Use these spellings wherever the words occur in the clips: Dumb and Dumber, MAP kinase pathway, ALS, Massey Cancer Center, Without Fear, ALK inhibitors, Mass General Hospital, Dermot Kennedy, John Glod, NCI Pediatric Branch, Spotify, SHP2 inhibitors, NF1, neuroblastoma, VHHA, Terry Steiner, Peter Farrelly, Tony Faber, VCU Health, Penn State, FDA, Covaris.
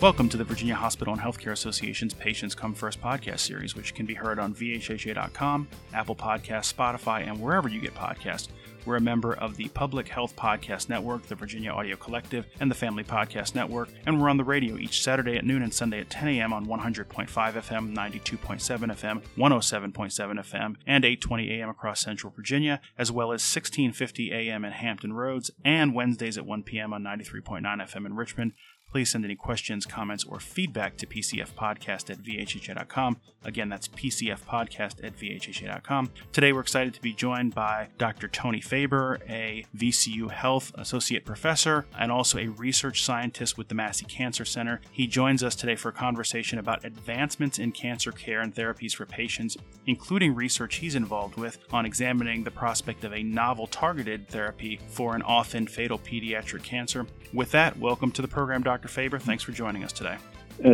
Welcome to the Virginia Hospital and Healthcare Association's Patients Come First podcast series, which can be heard on VHHA.com, Apple Podcasts, Spotify, and wherever you get podcasts. We're a member of the Public Health Podcast Network, the Virginia Audio Collective, and the Family Podcast Network, and we're on the radio each Saturday at noon and Sunday at 10 a.m. on 100.5 FM, 92.7 FM, 107.7 FM, and 820 a.m. across Central Virginia, as well as 1650 a.m. in Hampton Roads, and Wednesdays at 1 p.m. on 93.9 FM in Richmond. Please send any questions, comments, or feedback to pcfpodcast at vhha.com. Again, that's pcfpodcast at vhha.com. Today, we're excited to be joined by Dr. Tony Faber, a VCU Health Associate Professor and also a research scientist with the Massey Cancer Center. He joins us today for a conversation about advancements in cancer care and therapies for patients, including research he's involved with on examining the prospect of a novel targeted therapy for an often fatal pediatric cancer. With that, welcome to the program, Dr. Faber. Thanks for joining us today.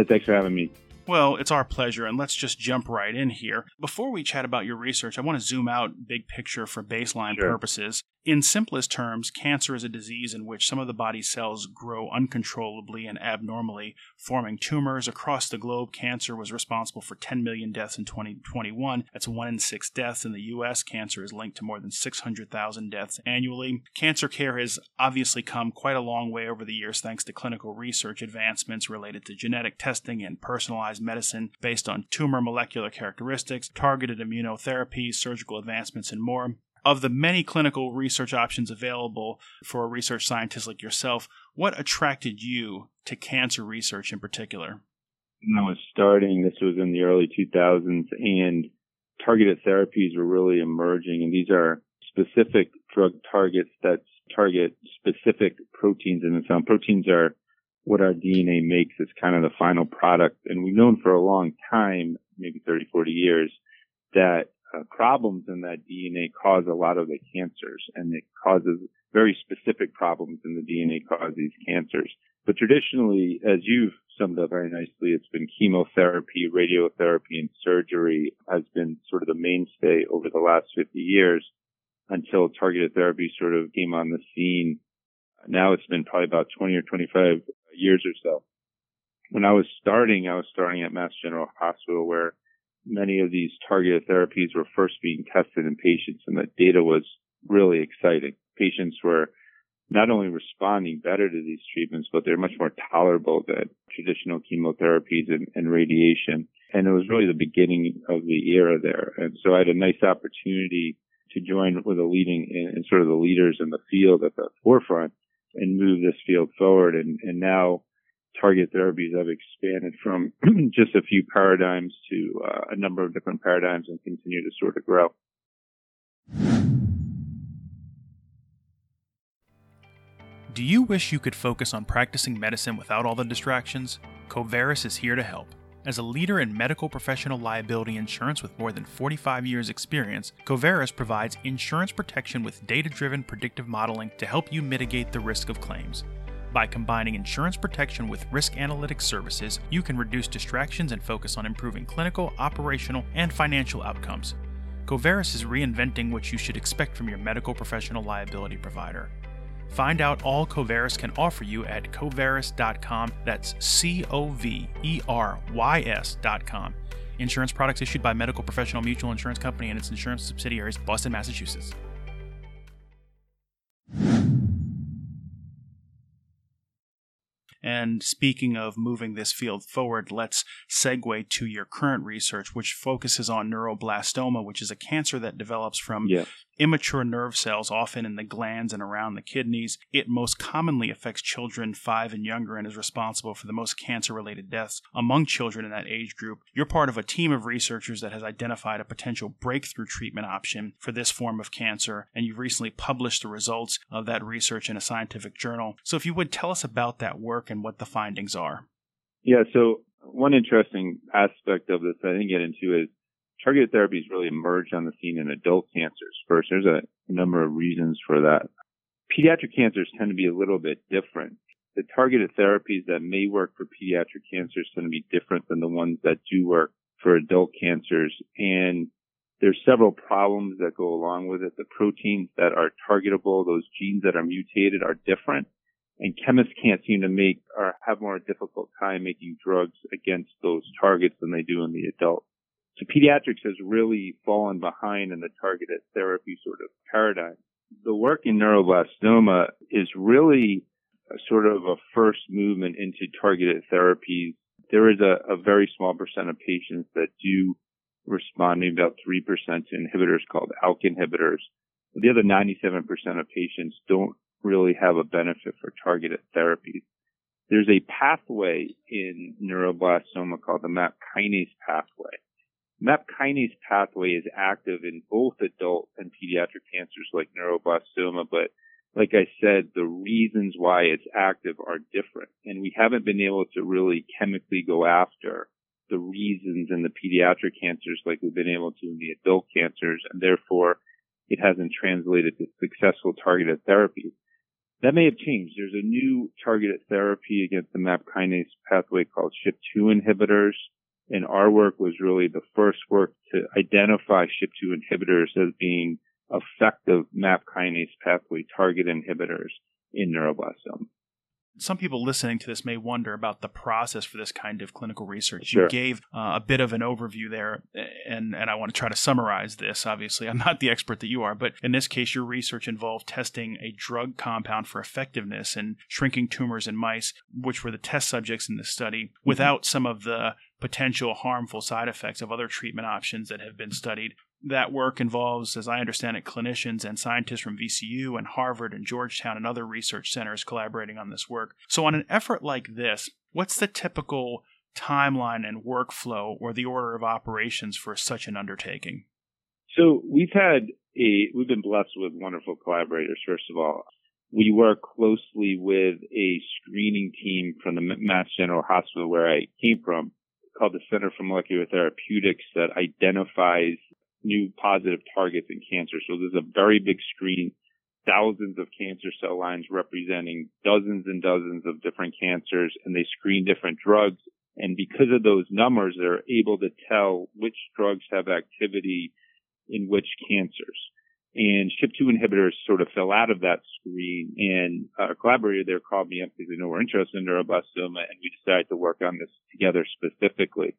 Thanks for having me. Well, it's our pleasure, and let's just jump right in here. Before we chat about your research, I want to zoom out big picture for baseline purposes. In simplest terms, cancer is a disease in which some of the body's cells grow uncontrollably and abnormally, forming tumors. Across the globe, cancer was responsible for 10 million deaths in 2021. That's 1 in 6 deaths in the U.S. Cancer is linked to more than 600,000 deaths annually. Cancer care has obviously come quite a long way over the years thanks to clinical research advancements related to genetic testing and personalized medicine based on tumor molecular characteristics, targeted immunotherapy, surgical advancements, and more. Of the many clinical research options available for a research scientist like yourself, what attracted you to cancer research in particular? When I was starting, this was in the early 2000s, and targeted therapies were really emerging. And these are specific drug targets that target specific proteins in the cell. Proteins are what our DNA makes. It's kind of the final product. And we've known for a long time, maybe 30, 40 years, that problems in that DNA cause a lot of the cancers, and it causes very specific problems in the DNA cause these cancers. But traditionally, as you've summed up very nicely, it's been chemotherapy, radiotherapy, and surgery has been sort of the mainstay over the last 50 years until targeted therapy sort of came on the scene. Now it's been probably about 20 or 25 years or so. When I was starting at Mass General Hospital, where many of these targeted therapies were first being tested in patients, and the data was really exciting. Patients were not only responding better to these treatments, but they're much more tolerable than traditional chemotherapies and radiation. And it was really the beginning of the era there. And so I had a nice opportunity to join with a leading and sort of the leaders in the field at the forefront and move this field forward. And now target therapies have expanded from just a few paradigms to a number of different paradigms and continue to sort of grow. Do you wish you could focus on practicing medicine without all the distractions? Covaris is here to help. As a leader in medical professional liability insurance with more than 45 years' experience, Covaris provides insurance protection with data-driven predictive modeling to help you mitigate the risk of claims. By combining insurance protection with risk analytics services, you can reduce distractions and focus on improving clinical, operational, and financial outcomes. Covaris is reinventing what you should expect from your medical professional liability provider. Find out all Covaris can offer you at covaris.com. That's Coverys.com. Insurance products issued by Medical Professional Mutual Insurance Company and its insurance subsidiaries, Boston, Massachusetts. And speaking of moving this field forward, let's segue to your current research, which focuses on neuroblastoma, which is a cancer that develops from immature nerve cells, often in the glands and around the kidneys. It most commonly affects children 5 and younger and is responsible for the most cancer-related deaths among children in that age group. You're part of a team of researchers that has identified a potential breakthrough treatment option for this form of cancer, and you've recently published the results of that research in a scientific journal. So if you would, tell us about that work and what the findings are. Yeah, so one interesting aspect of this I didn't get into is targeted therapies really emerged on the scene in adult cancers first. There's a number of reasons for that. Pediatric cancers tend to be a little bit different. The targeted therapies that may work for pediatric cancers tend to be different than the ones that do work for adult cancers. And there's several problems that go along with it. The proteins that are targetable, those genes that are mutated, are different. And chemists can't seem to make or have more difficult time making drugs against those targets than they do in the adults. So pediatrics has really fallen behind in the targeted therapy sort of paradigm. The work in neuroblastoma is really a sort of a first movement into targeted therapies. There is a very small percent of patients that do respond, maybe about 3% to inhibitors called ALK inhibitors. The other 97% of patients don't really have a benefit for targeted therapies. There's a pathway in neuroblastoma called the MAP kinase pathway. MAP kinase pathway is active in both adult and pediatric cancers like neuroblastoma, but like I said, the reasons why it's active are different, and we haven't been able to really chemically go after the reasons in the pediatric cancers like we've been able to in the adult cancers, and therefore it hasn't translated to successful targeted therapy. That may have changed. There's a new targeted therapy against the MAP kinase pathway called SHP2 inhibitors. And our work was really the first work to identify SHP2 inhibitors as being effective MAP kinase pathway target inhibitors in neuroblastoma. Some people listening to this may wonder about the process for this kind of clinical research. Sure. You gave a bit of an overview there, and I want to try to summarize this. Obviously, I'm not the expert that you are, but in this case, your research involved testing a drug compound for effectiveness and shrinking tumors in mice, which were the test subjects in the study, without some of the potential harmful side effects of other treatment options that have been studied. That work involves, as I understand it, clinicians and scientists from VCU and Harvard and Georgetown and other research centers collaborating on this work. So on an effort like this, what's the typical timeline and workflow or the order of operations for such an undertaking? So we've been blessed with wonderful collaborators, first of all. We work closely with a screening team from the Mass General Hospital where I came from, called the Center for Molecular Therapeutics, that identifies new positive targets in cancer. So there's a very big screen, thousands of cancer cell lines representing dozens and dozens of different cancers, and they screen different drugs. And because of those numbers, they're able to tell which drugs have activity in which cancers. And SHP2 inhibitors sort of fell out of that screen, and a collaborator there called me up because they know we're interested in neuroblastoma, and we decided to work on this together specifically.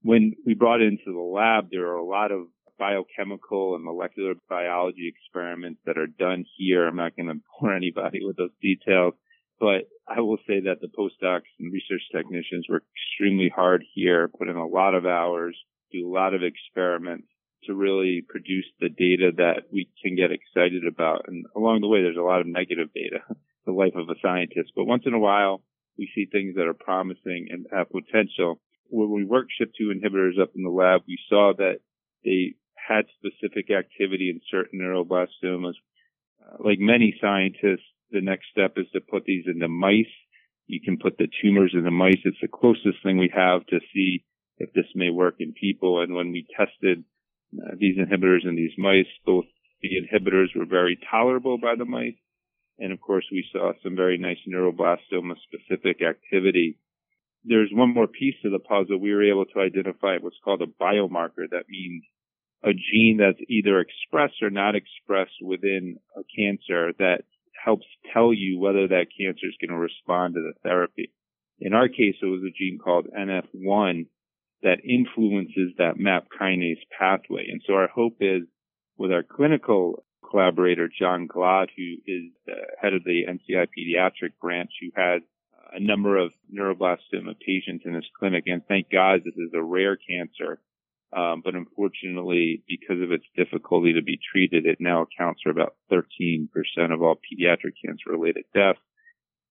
When we brought it into the lab, there are a lot of biochemical and molecular biology experiments that are done here. I'm not going to bore anybody with those details, but I will say that the postdocs and research technicians work extremely hard here, put in a lot of hours, do a lot of experiments to really produce the data that we can get excited about. And along the way, there's a lot of negative data, the life of a scientist. But once in a while, we see things that are promising and have potential. When we worked SHP2 inhibitors up in the lab, we saw that they had specific activity in certain neuroblastomas. Like many scientists, the next step is to put these into mice. You can put the tumors into mice. It's the closest thing we have to see if this may work in people. And when we tested these inhibitors in these mice, both the inhibitors were very tolerable by the mice. And, of course, we saw some very nice neuroblastoma-specific activity. There's one more piece to the puzzle. We were able to identify what's called a biomarker. That means a gene that's either expressed or not expressed within a cancer that helps tell you whether that cancer is going to respond to the therapy. In our case, it was a gene called NF1 that influences that MAP kinase pathway. And so our hope is, with our clinical collaborator, John Glod, who is the head of the NCI Pediatric Branch, who has a number of neuroblastoma patients in his clinic, and thank God this is a rare cancer, but unfortunately, because of its difficulty to be treated, it now accounts for about 13% of all pediatric cancer-related deaths.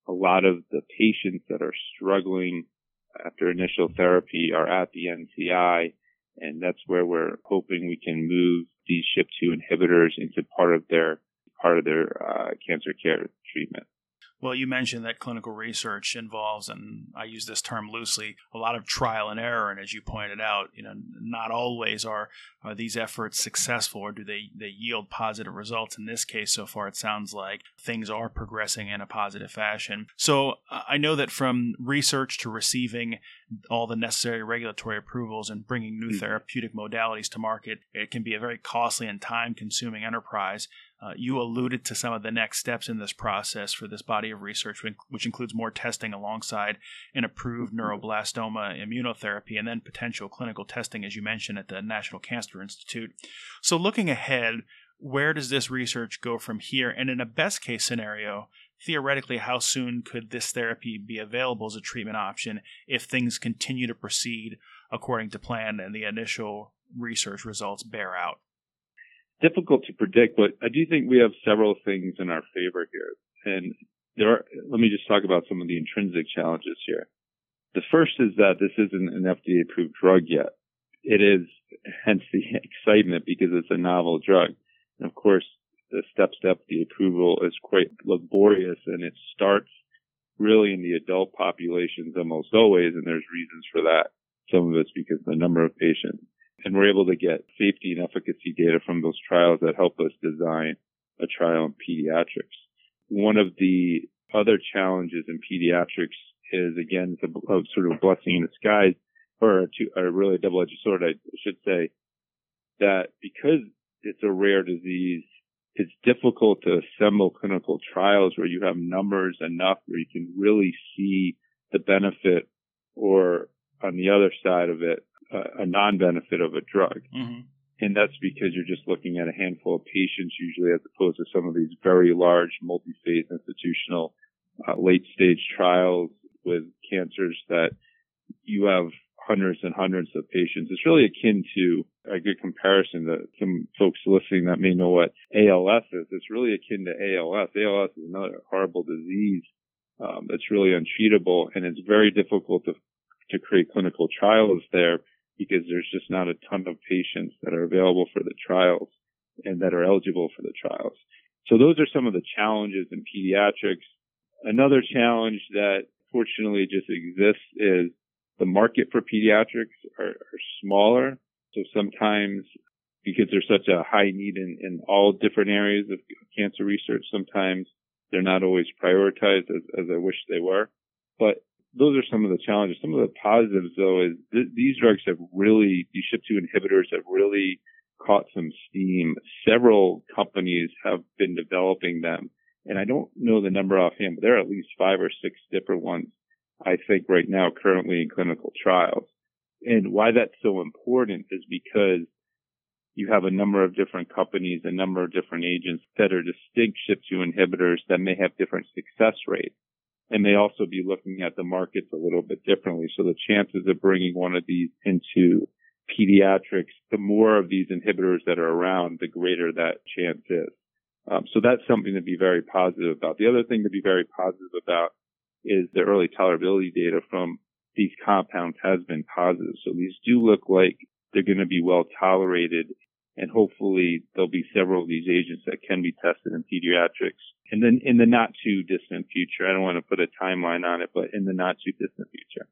A lot of the patients that are struggling after initial therapy are at the NCI, and that's where we're hoping we can move these SHP2 inhibitors into part of their cancer care treatment. Well, you mentioned that clinical research involves, and I use this term loosely, a lot of trial and error. And as you pointed out, not always are these efforts successful, or do they yield positive results? In this case, so far, it sounds like things are progressing in a positive fashion. So I know that from research to receiving all the necessary regulatory approvals and bringing new therapeutic modalities to market, it can be a very costly and time-consuming enterprise. You alluded to some of the next steps in this process for this body of research, which includes more testing alongside an approved neuroblastoma immunotherapy and then potential clinical testing, as you mentioned, at the National Cancer Institute. So looking ahead, where does this research go from here? And in a best case scenario, theoretically, how soon could this therapy be available as a treatment option if things continue to proceed according to plan and the initial research results bear out? Difficult to predict, but I do think we have several things in our favor here. And let me just talk about some of the intrinsic challenges here. The first is that this isn't an FDA-approved drug yet. It is, hence the excitement, because it's a novel drug. And of course, the steps to FDA approval is quite laborious, and it starts really in the adult populations almost always, and there's reasons for that. Some of it's because of the number of patients. And we're able to get safety and efficacy data from those trials that help us design a trial in pediatrics. One of the other challenges in pediatrics is, again, sort of a blessing in disguise, or really a double-edged sword, I should say, that because it's a rare disease, it's difficult to assemble clinical trials where you have numbers enough where you can really see the benefit, or on the other side of it, a non-benefit of a drug. Mm-hmm. And that's because you're just looking at a handful of patients usually, as opposed to some of these very large multi-phase institutional late-stage trials with cancers that you have hundreds and hundreds of patients. It's really akin to a good comparison that some folks listening that may know what ALS is. It's really akin to ALS. ALS is another horrible disease that's really untreatable, and it's very difficult to create clinical trials there because there's just not a ton of patients that are available for the trials and that are eligible for the trials. So those are some of the challenges in pediatrics. Another challenge that fortunately just exists is the market for pediatrics are smaller. So sometimes, because there's such a high need in all different areas of cancer research, sometimes they're not always prioritized as I wish they were. But those are some of the challenges. Some of the positives, though, is these drugs have really, these SHP2 inhibitors have really caught some steam. Several companies have been developing them. And I don't know the number offhand, but there are at least 5 or 6 different ones, I think, right now currently in clinical trials. And why that's so important is because you have a number of different companies, a number of different agents that are distinct SHP2 inhibitors that may have different success rates. And may also be looking at the markets a little bit differently. So the chances of bringing one of these into pediatrics, the more of these inhibitors that are around, the greater that chance is. So that's something to be very positive about. The other thing to be very positive about is the early tolerability data from these compounds has been positive. So these do look like they're going to be well tolerated, and hopefully there'll be several of these agents that can be tested in pediatrics. And then in the not too distant future, I don't want to put a timeline on it, but in the not too distant future.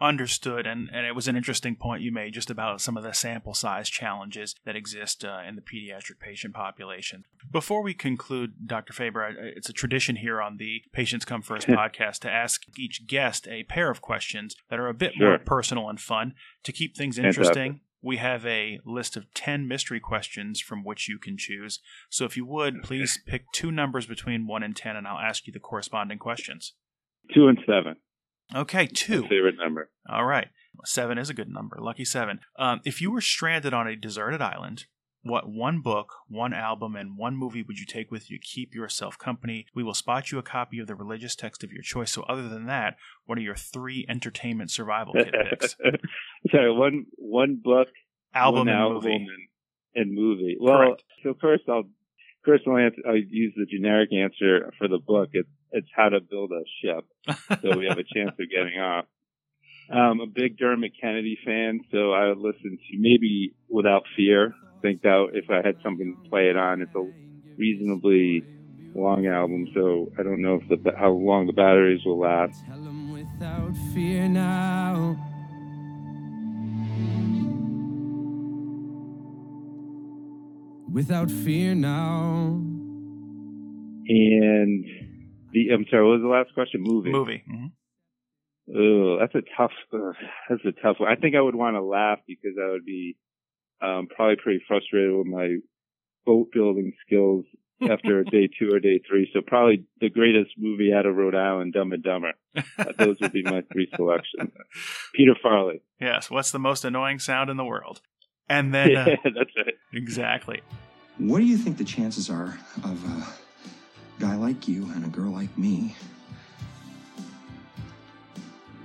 Understood. And it was an interesting point you made just about some of the sample size challenges that exist in the pediatric patient population. Before we conclude, Dr. Faber, it's a tradition here on the Patients Come First podcast to ask each guest a pair of questions that are a bit more personal and fun to keep things interesting. We have a list of 10 mystery questions from which you can choose. So if you would, please pick 2 numbers between 1 and 10, and I'll ask you the corresponding questions. 2 and 7. Okay, 2. My favorite number. All right. 7 is a good number. Lucky 7. If you were stranded on a deserted island, what 1 book, 1 album, and 1 movie would you take with you to keep yourself company? We will spot you a copy of the religious text of your choice. So other than that, what are your 3 entertainment survival tidbits? Sorry, one book, album, and movie. Well, correct. So first I'll use the generic answer for the book. It's How to Build a Ship, so we have a chance of getting off. I'm a big Dermot Kennedy fan, so I would listen to maybe Without Fear. Think that if I had something to play it on, it's a reasonably long album, so I don't know if how long the batteries will last. Tell them without fear now. Without fear now. And I'm sorry, what was the last question? Movie. Mm-hmm. Oh, that's a tough one. I think I would want to laugh because I would be probably pretty frustrated with my boat building skills after day two or day three. So probably the greatest movie out of Rhode Island, Dumb and Dumber. Those would be my three selections. Peter Farrelly. Yes. What's the most annoying sound in the world? And then that's it. Exactly. What do you think the chances are of a guy like you and a girl like me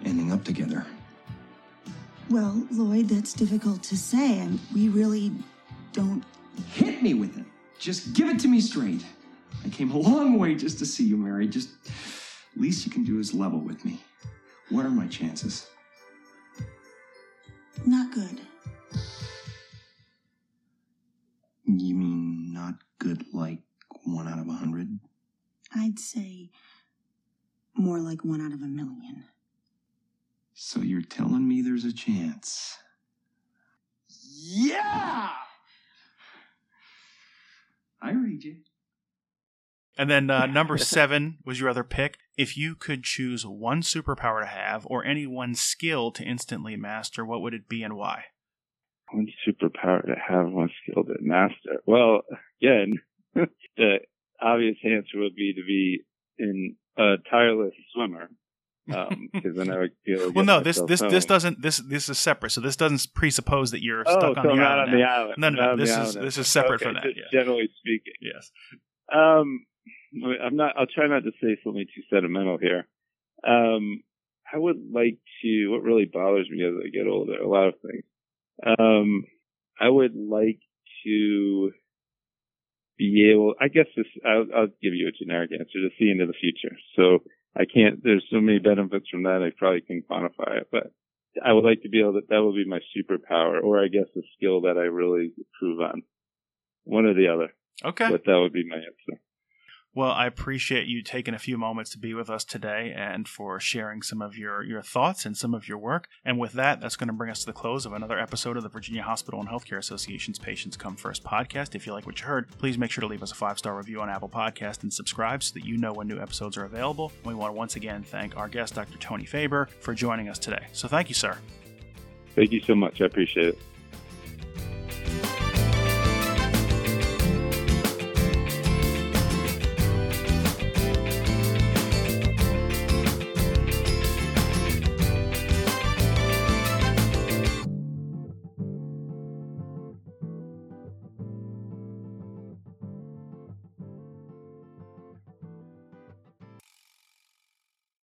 ending up together? Well, Lloyd, that's difficult to say, and we really don't... Hit me with it. Just give it to me straight. I came a long way just to see you married. Just least you can do is level with me. What are my chances? Not good. You mean not good like 1 out of 100? I'd say more like 1 out of 1,000,000. So you're telling me there's a chance? Yeah! I read you. And then number 7 was your other pick. If you could choose one superpower to have or any one skill to instantly master, what would it be and why? One superpower to have, one skill to master. Well, again, the obvious answer would be to be a tireless swimmer. Because then I would feel. Well, no, this is separate. So this doesn't presuppose that you're stuck on the island. On the island. No. This is separate from that. Yeah. Generally speaking, yes. I'm not. I'll try not to say something too sentimental here. I would like to. What really bothers me as I get older, a lot of things. I would like to be able. I guess this. I'll give you a generic answer to see into the future. So. I can't, there's so many benefits from that, I probably can't quantify it, but I would like to be able to, that would be my superpower, or I guess a skill that I really improve on. One or the other. Okay. But that would be my answer. Well, I appreciate you taking a few moments to be with us today and for sharing some of your thoughts and some of your work. And with that, that's going to bring us to the close of another episode of the Virginia Hospital and Healthcare Association's Patients Come First podcast. If you like what you heard, please make sure to leave us a 5-star review on Apple Podcasts and subscribe so that you know when new episodes are available. We want to once again thank our guest, Dr. Tony Faber, for joining us today. So thank you, sir. Thank you so much. I appreciate it.